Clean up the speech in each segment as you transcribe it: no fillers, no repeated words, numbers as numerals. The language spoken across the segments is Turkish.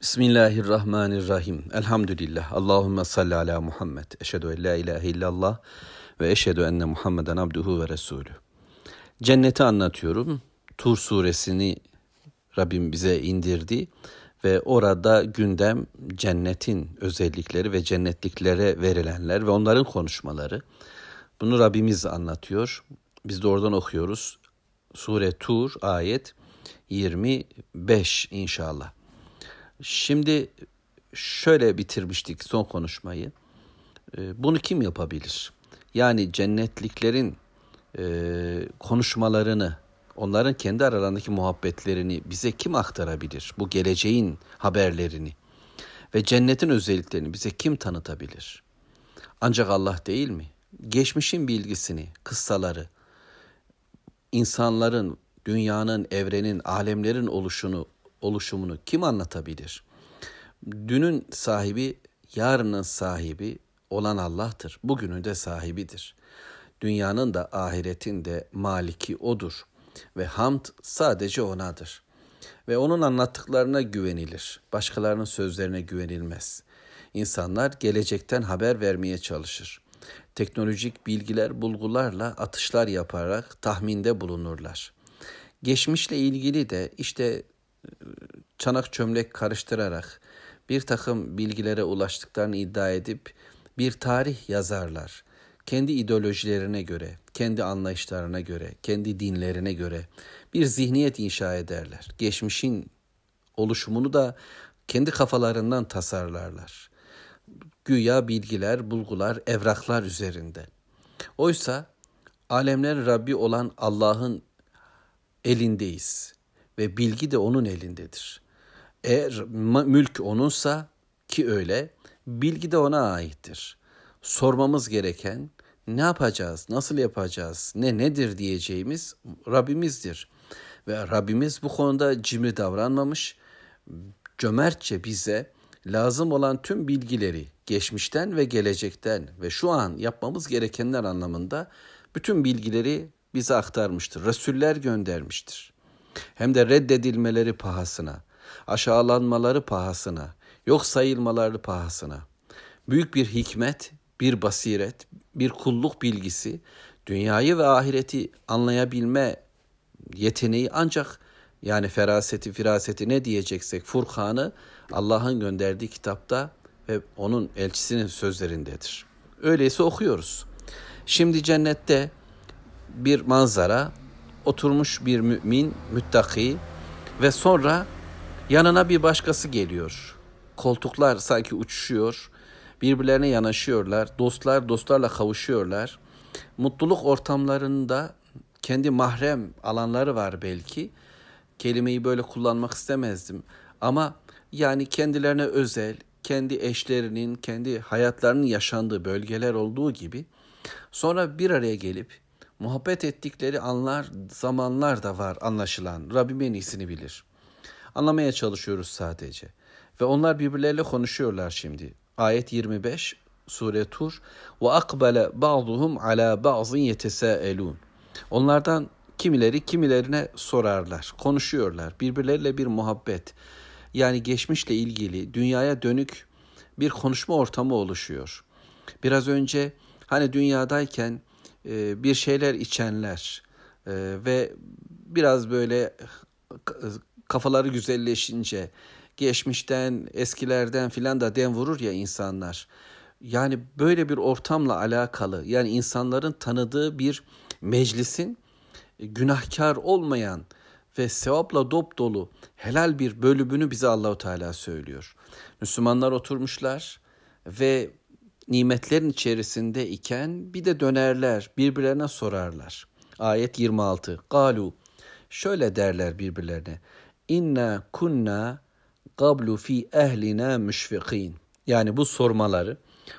Bismillahirrahmanirrahim. Elhamdülillah. Allahümme salli ala Muhammed. Eşhedü en la ilahe illallah ve eşhedü enne Muhammeden abduhu ve resulü. Cenneti anlatıyorum. Tur suresini Rabbim bize indirdi ve orada gündem cennetin özellikleri ve cennetliklere verilenler ve onların konuşmaları. Bunu Rabbimiz anlatıyor. Biz de oradan okuyoruz. Sure Tur ayet 25 inşallah. Şimdi şöyle bitirmiştik son konuşmayı. Bunu kim yapabilir? Yani cennetliklerin konuşmalarını, onların kendi aralarındaki muhabbetlerini bize kim aktarabilir? Bu geleceğin haberlerini ve cennetin özelliklerini bize kim tanıtabilir? Ancak Allah değil mi? Geçmişin bilgisini, kıssaları, insanların, dünyanın, evrenin, alemlerin oluşumunu kim anlatabilir? Dünün sahibi, yarının sahibi olan Allah'tır. Bugünün de sahibidir. Dünyanın da ahiretin de maliki odur. Ve hamd sadece onadır. Ve onun anlattıklarına güvenilir. Başkalarının sözlerine güvenilmez. İnsanlar gelecekten haber vermeye çalışır. Teknolojik bilgiler, bulgularla atışlar yaparak tahminde bulunurlar. Geçmişle ilgili de işte çanak çömlek karıştırarak bir takım bilgilere ulaştıklarını iddia edip bir tarih yazarlar. Kendi ideolojilerine göre, kendi anlayışlarına göre, kendi dinlerine göre bir zihniyet inşa ederler. Geçmişin oluşumunu da kendi kafalarından tasarlarlar. Güya bilgiler, bulgular, evraklar üzerinde. Oysa alemlerin Rabbi olan Allah'ın elindeyiz ve bilgi de onun elindedir. Eğer mülk onunsa, ki öyle, bilgi de ona aittir. Sormamız gereken ne yapacağız, nasıl yapacağız, nedir diyeceğimiz Rabbimizdir. Ve Rabbimiz bu konuda cimri davranmamış, cömertçe bize lazım olan tüm bilgileri geçmişten ve gelecekten ve şu an yapmamız gerekenler anlamında bütün bilgileri bize aktarmıştır. Resuller göndermiştir. Hem de reddedilmeleri pahasına, aşağılanmaları pahasına, yok sayılmaları pahasına. Büyük bir hikmet, bir basiret, bir kulluk bilgisi, dünyayı ve ahireti anlayabilme yeteneği ancak, yani feraseti, firaseti ne diyeceksek Furkan'ı Allah'ın gönderdiği kitapta ve onun elçisinin sözlerindedir. Öyleyse okuyoruz. Şimdi cennette bir manzara, oturmuş bir mümin, müttaki ve sonra yanına bir başkası geliyor. Koltuklar sanki uçuşuyor, birbirlerine yanaşıyorlar, dostlar dostlarla kavuşuyorlar. Mutluluk ortamlarında kendi mahrem alanları var belki. Kelimeyi böyle kullanmak istemezdim ama yani kendilerine özel, kendi eşlerinin, kendi hayatlarının yaşandığı bölgeler olduğu gibi sonra bir araya gelip muhabbet ettikleri anlar, zamanlar da var anlaşılan. Rabbim en iyisini bilir. Anlamaya çalışıyoruz sadece. Ve onlar birbirleriyle konuşuyorlar şimdi. Ayet 25, Sure Tur. وَاَقْبَلَ بَعْضُهُمْ عَلَى بَعْضٍ يَتَسَاءَلُونَ. Onlardan kimileri kimilerine sorarlar, konuşuyorlar. Birbirleriyle bir muhabbet. Yani geçmişle ilgili dünyaya dönük bir konuşma ortamı oluşuyor. Biraz önce hani dünyadayken bir şeyler içenler ve biraz böyle kafaları güzelleşince geçmişten, eskilerden filan da dem vurur ya insanlar. Yani böyle bir ortamla alakalı, yani insanların tanıdığı bir meclisin günahkar olmayan ve sevapla dopdolu helal bir bölümünü bize Allahu Teala söylüyor. Müslümanlar oturmuşlar ve nimetlerin içerisinde iken bir de dönerler, birbirlerine sorarlar. Ayet 26. Galu, şöyle derler birbirlerine. İnna kunna qablu fi ehlina müşfikin. Yani bu sormaları,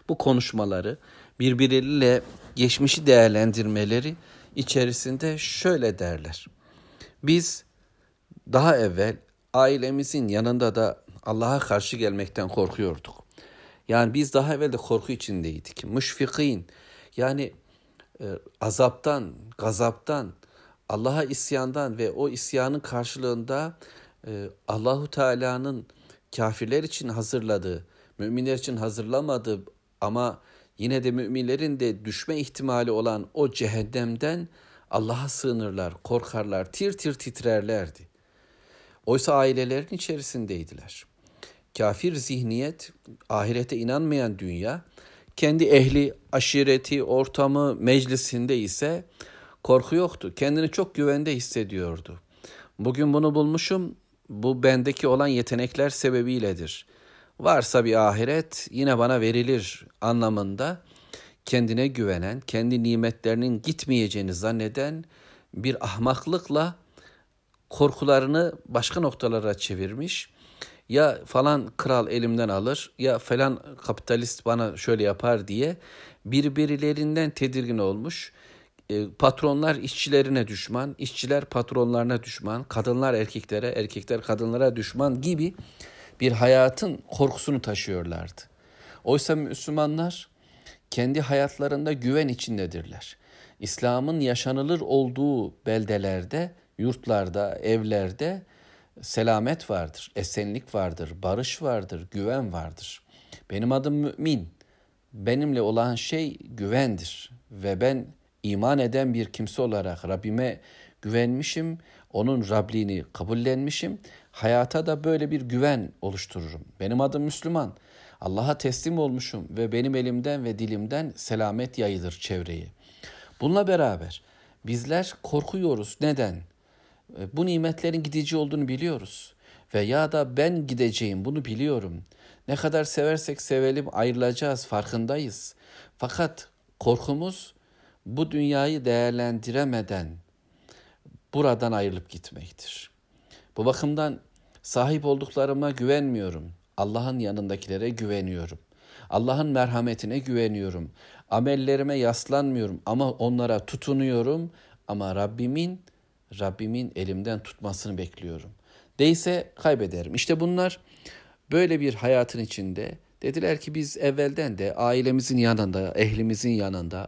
bu konuşmaları, birbirleriyle geçmişi değerlendirmeleri içerisinde şöyle derler. Biz daha evvel ailemizin yanında da Allah'a karşı gelmekten korkuyorduk. Yani biz daha evvel de korku içindeydik. Müşfikin, yani azaptan, gazaptan, Allah'a isyandan ve o isyanın karşılığında Allahu Teala'nın kafirler için hazırladığı, müminler için hazırlamadığı ama yine de müminlerin de düşme ihtimali olan o cehennemden Allah'a sığınırlar, korkarlar, tir tir titrerlerdi. Oysa ailelerin içerisindeydiler. Kafir zihniyet, ahirete inanmayan dünya, kendi ehli, aşireti, ortamı, meclisinde ise korku yoktu. Kendini çok güvende hissediyordu. Bugün bunu bulmuşum, bu bendeki olan yetenekler sebebiyledir. Varsa bir ahiret yine bana verilir anlamında kendine güvenen, kendi nimetlerinin gitmeyeceğini zanneden bir ahmaklıkla korkularını başka noktalara çevirmiş. Ya falan kral elimden alır, ya falan kapitalist bana şöyle yapar diye birbirlerinden tedirgin olmuş. Patronlar işçilerine düşman, işçiler patronlarına düşman, kadınlar erkeklere, erkekler kadınlara düşman gibi bir hayatın korkusunu taşıyorlardı. Oysa Müslümanlar kendi hayatlarında güven içindedirler. İslam'ın yaşanılır olduğu beldelerde, yurtlarda, evlerde selamet vardır, esenlik vardır, barış vardır, güven vardır. Benim adım mümin, benimle olan şey güvendir ve ben iman eden bir kimse olarak Rabbime güvenmişim, onun Rabliğini kabullenmişim, hayata da böyle bir güven oluştururum. Benim adım Müslüman, Allah'a teslim olmuşum ve benim elimden ve dilimden selamet yayılır çevreye. Bununla beraber bizler korkuyoruz. Neden? Bu nimetlerin gidici olduğunu biliyoruz ve ya da ben gideceğim, bunu biliyorum. Ne kadar seversek sevelim ayrılacağız, farkındayız. Fakat korkumuz bu dünyayı değerlendiremeden buradan ayrılıp gitmektir. Bu bakımdan sahip olduklarıma güvenmiyorum. Allah'ın yanındakilere güveniyorum. Allah'ın merhametine güveniyorum. Amellerime yaslanmıyorum ama onlara tutunuyorum. Ama Rabbimin elimden tutmasını bekliyorum. Değilse kaybederim. İşte bunlar böyle bir hayatın içinde dediler ki biz evvelden de ailemizin yanında, ehlimizin yanında,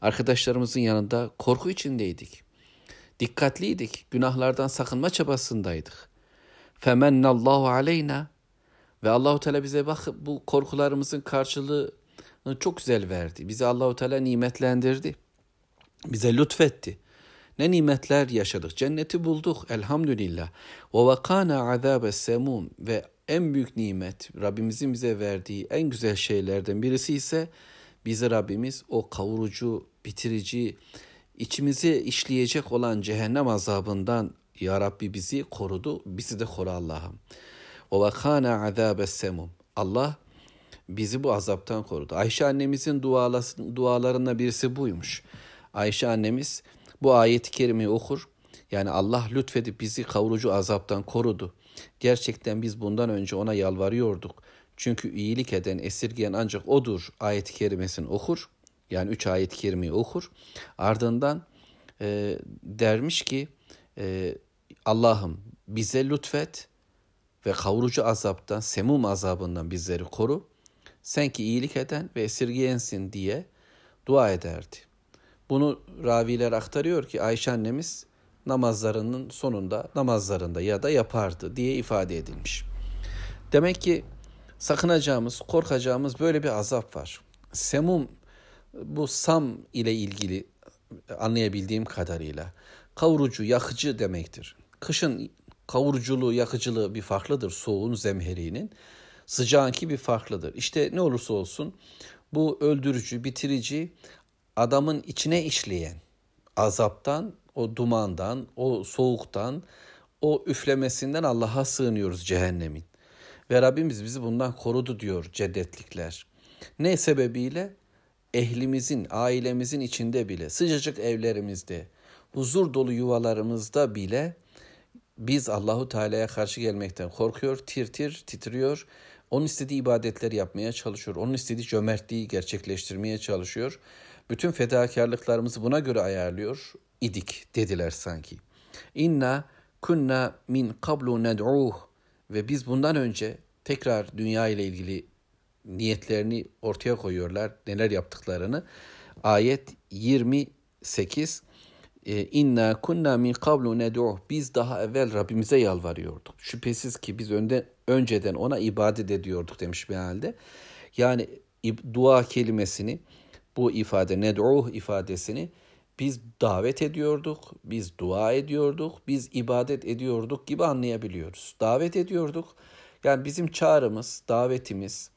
arkadaşlarımızın yanında korku içindeydik. Dikkatliydik. Günahlardan sakınma çabasındaydık. Femennallahu aleyna ve Allahu Teala bize bak bu korkularımızın karşılığını çok güzel verdi. Bizi Allahu Teala nimetlendirdi. Bize lütfetti. Ne nimetler yaşadık. Cenneti bulduk elhamdülillah. Ve vakana azabes semum ve en büyük nimet Rabbimizin bize verdiği en güzel şeylerden birisi ise bizi Rabbimiz o kavurucu, bitirici, içimizi işleyecek olan cehennem azabından ya Rabbi bizi korudu. Bizi de koru Allah'ım. Ve vakana azabes semum. Allah bizi bu azaptan korudu. Ayşe annemizin dualarından birisi buymuş. Ayşe annemiz bu ayet-i kerimeyi okur. Yani Allah lütfedip bizi kavurucu azaptan korudu. Gerçekten biz bundan önce ona yalvarıyorduk. Çünkü iyilik eden, esirgeyen ancak odur ayet-i kerimesini okur. Yani 3 ayet-i kerimeyi okur. Ardından dermiş ki Allah'ım bize lütfet ve kavurucu azaptan, semum azabından bizleri koru. Sen ki iyilik eden ve esirgeyensin diye dua ederdi. Bunu raviler aktarıyor ki Ayşe annemiz namazlarının sonunda, namazlarında ya da yapardı diye ifade edilmiş. Demek ki sakınacağımız, korkacağımız böyle bir azap var. Semum, bu sam ile ilgili anlayabildiğim kadarıyla kavurucu, yakıcı demektir. Kışın kavuruculuğu, yakıcılığı bir farklıdır. Soğuğun, zemherinin, sıcağınki bir farklıdır. İşte ne olursa olsun bu öldürücü, bitirici, adamın içine işleyen azaptan, o dumandan, o soğuktan, o üflemesinden Allah'a sığınıyoruz cehennemin. Ve Rabbimiz bizi bundan korudu diyor cennetlikler. Ne sebebiyle? Ehlimizin, ailemizin içinde bile, sıcacık evlerimizde, huzur dolu yuvalarımızda bile biz Allahu Teala'ya karşı gelmekten korkuyor, tir tir titriyor. Onun istediği ibadetleri yapmaya çalışıyor. Onun istediği cömertliği gerçekleştirmeye çalışıyor. Bütün fedakarlıklarımızı buna göre ayarlıyor idik dediler sanki. İnna kunna min kablu ned'uh ve biz bundan önce tekrar dünya ile ilgili niyetlerini ortaya koyuyorlar, neler yaptıklarını. Ayet 28 İnna kunna min kablu ned'uh biz daha evvel Rabbimize yalvarıyorduk. Şüphesiz ki biz önde önceden ona ibadet ediyorduk demiş mealde. Yani dua kelimesini, bu ifade ned'uh ifadesini biz davet ediyorduk, biz dua ediyorduk, biz ibadet ediyorduk gibi anlayabiliyoruz. Davet ediyorduk. Yani bizim çağrımız, davetimiz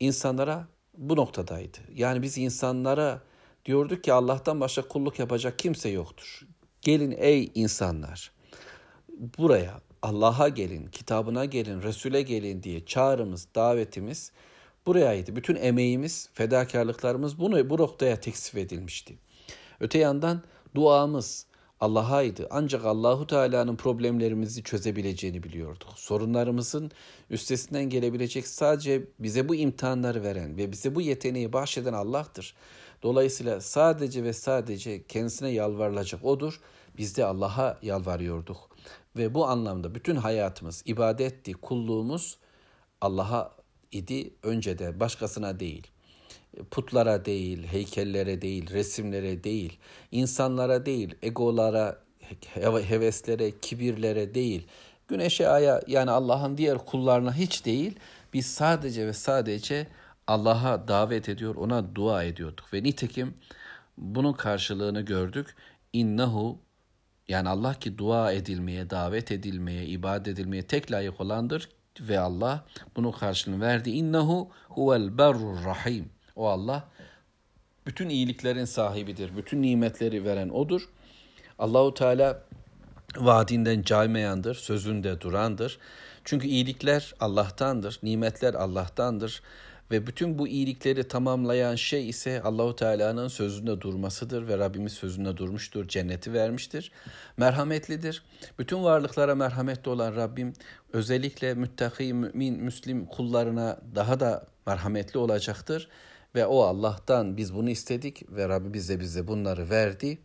insanlara bu noktadaydı. Yani biz insanlara diyorduk ki Allah'tan başka kulluk yapacak kimse yoktur. Gelin ey insanlar, buraya Allah'a gelin, kitabına gelin, Resul'e gelin diye çağrımız, davetimiz burayaydı. Bütün emeğimiz, fedakarlıklarımız bunu bu noktaya teksif edilmişti. Öte yandan duamız Allah'aydı. Ancak Allahu Teala'nın problemlerimizi çözebileceğini biliyorduk. Sorunlarımızın üstesinden gelebilecek sadece bize bu imtihanları veren ve bize bu yeteneği bahşeden Allah'tır. Dolayısıyla sadece ve sadece kendisine yalvarılacak odur. Biz de Allah'a yalvarıyorduk. Ve bu anlamda bütün hayatımız, ibadetti, kulluğumuz Allah'a idi. Önce de başkasına değil, putlara değil, heykellere değil, resimlere değil, insanlara değil, egolara, heveslere, kibirlere değil, güneşe, aya, yani Allah'ın diğer kullarına hiç değil, biz sadece ve sadece Allah'a davet ediyor, ona dua ediyorduk. Ve nitekim bunun karşılığını gördük. İnnehu, yani Allah ki dua edilmeye, davet edilmeye, ibadet edilmeye tek layık olandır ve Allah bunun karşılığını verdi. İnnehu huvel berrur rahim. O Allah bütün iyiliklerin sahibidir. Bütün nimetleri veren odur. Allahu Teala vaadinden caymayandır, sözünde durandır. Çünkü iyilikler Allah'tandır, nimetler Allah'tandır ve bütün bu iyilikleri tamamlayan şey ise Allahu Teala'nın sözünde durmasıdır ve Rabbimiz sözünde durmuştur, cenneti vermiştir. Merhametlidir. Bütün varlıklara merhametli olan Rabbim özellikle müttaki, mümin, müslim kullarına daha da merhametli olacaktır. Ve o Allah'tan biz bunu istedik ve Rabbi bize bunları verdi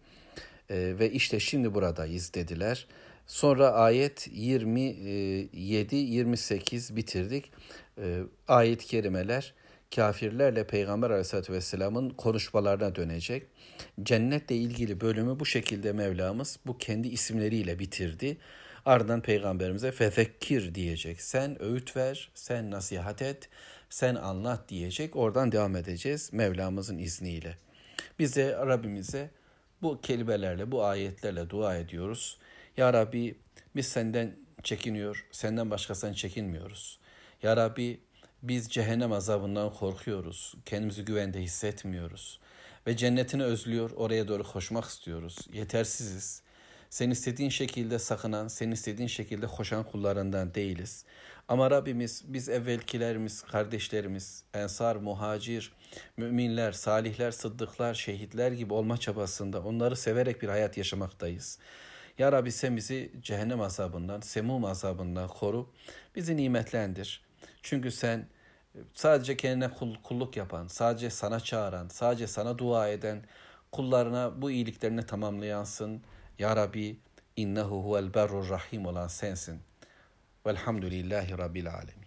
ve işte şimdi buradayız dediler. Sonra ayet 27-28 bitirdik. Ayet-i kerimeler kafirlerle Peygamber Aleyhisselatü Vesselam'ın konuşmalarına dönecek. Cennetle ilgili bölümü bu şekilde Mevlamız bu kendi isimleriyle bitirdi. Ardından Peygamberimize fezekir diyecek. Sen öğüt ver, sen nasihat et, sen anlat diyecek. Oradan devam edeceğiz Mevlamızın izniyle. Biz de Rabbimize bu kelimelerle, bu ayetlerle dua ediyoruz. Ya Rabbi biz senden çekiniyor, senden başkasından çekinmiyoruz. Ya Rabbi biz cehennem azabından korkuyoruz, kendimizi güvende hissetmiyoruz. Ve cennetini özlüyor, oraya doğru koşmak istiyoruz. Yetersiziz. Sen istediğin şekilde sakınan, sen istediğin şekilde koşan kullarından değiliz. Ama Rabbimiz biz evvelkilerimiz, kardeşlerimiz, ensar, muhacir, müminler, salihler, sıddıklar, şehitler gibi olma çabasında onları severek bir hayat yaşamaktayız. Ya Rabbi sen bizi cehennem azabından, semum azabından koru, bizi nimetlendir. Çünkü sen sadece kendine kulluk yapan, sadece sana çağıran, sadece sana dua eden, kullarına bu iyiliklerini tamamlayansın. Ya Rabbi innehu huvel berrur rahim olan sensin. Velhamdülillahi Rabbil alemin.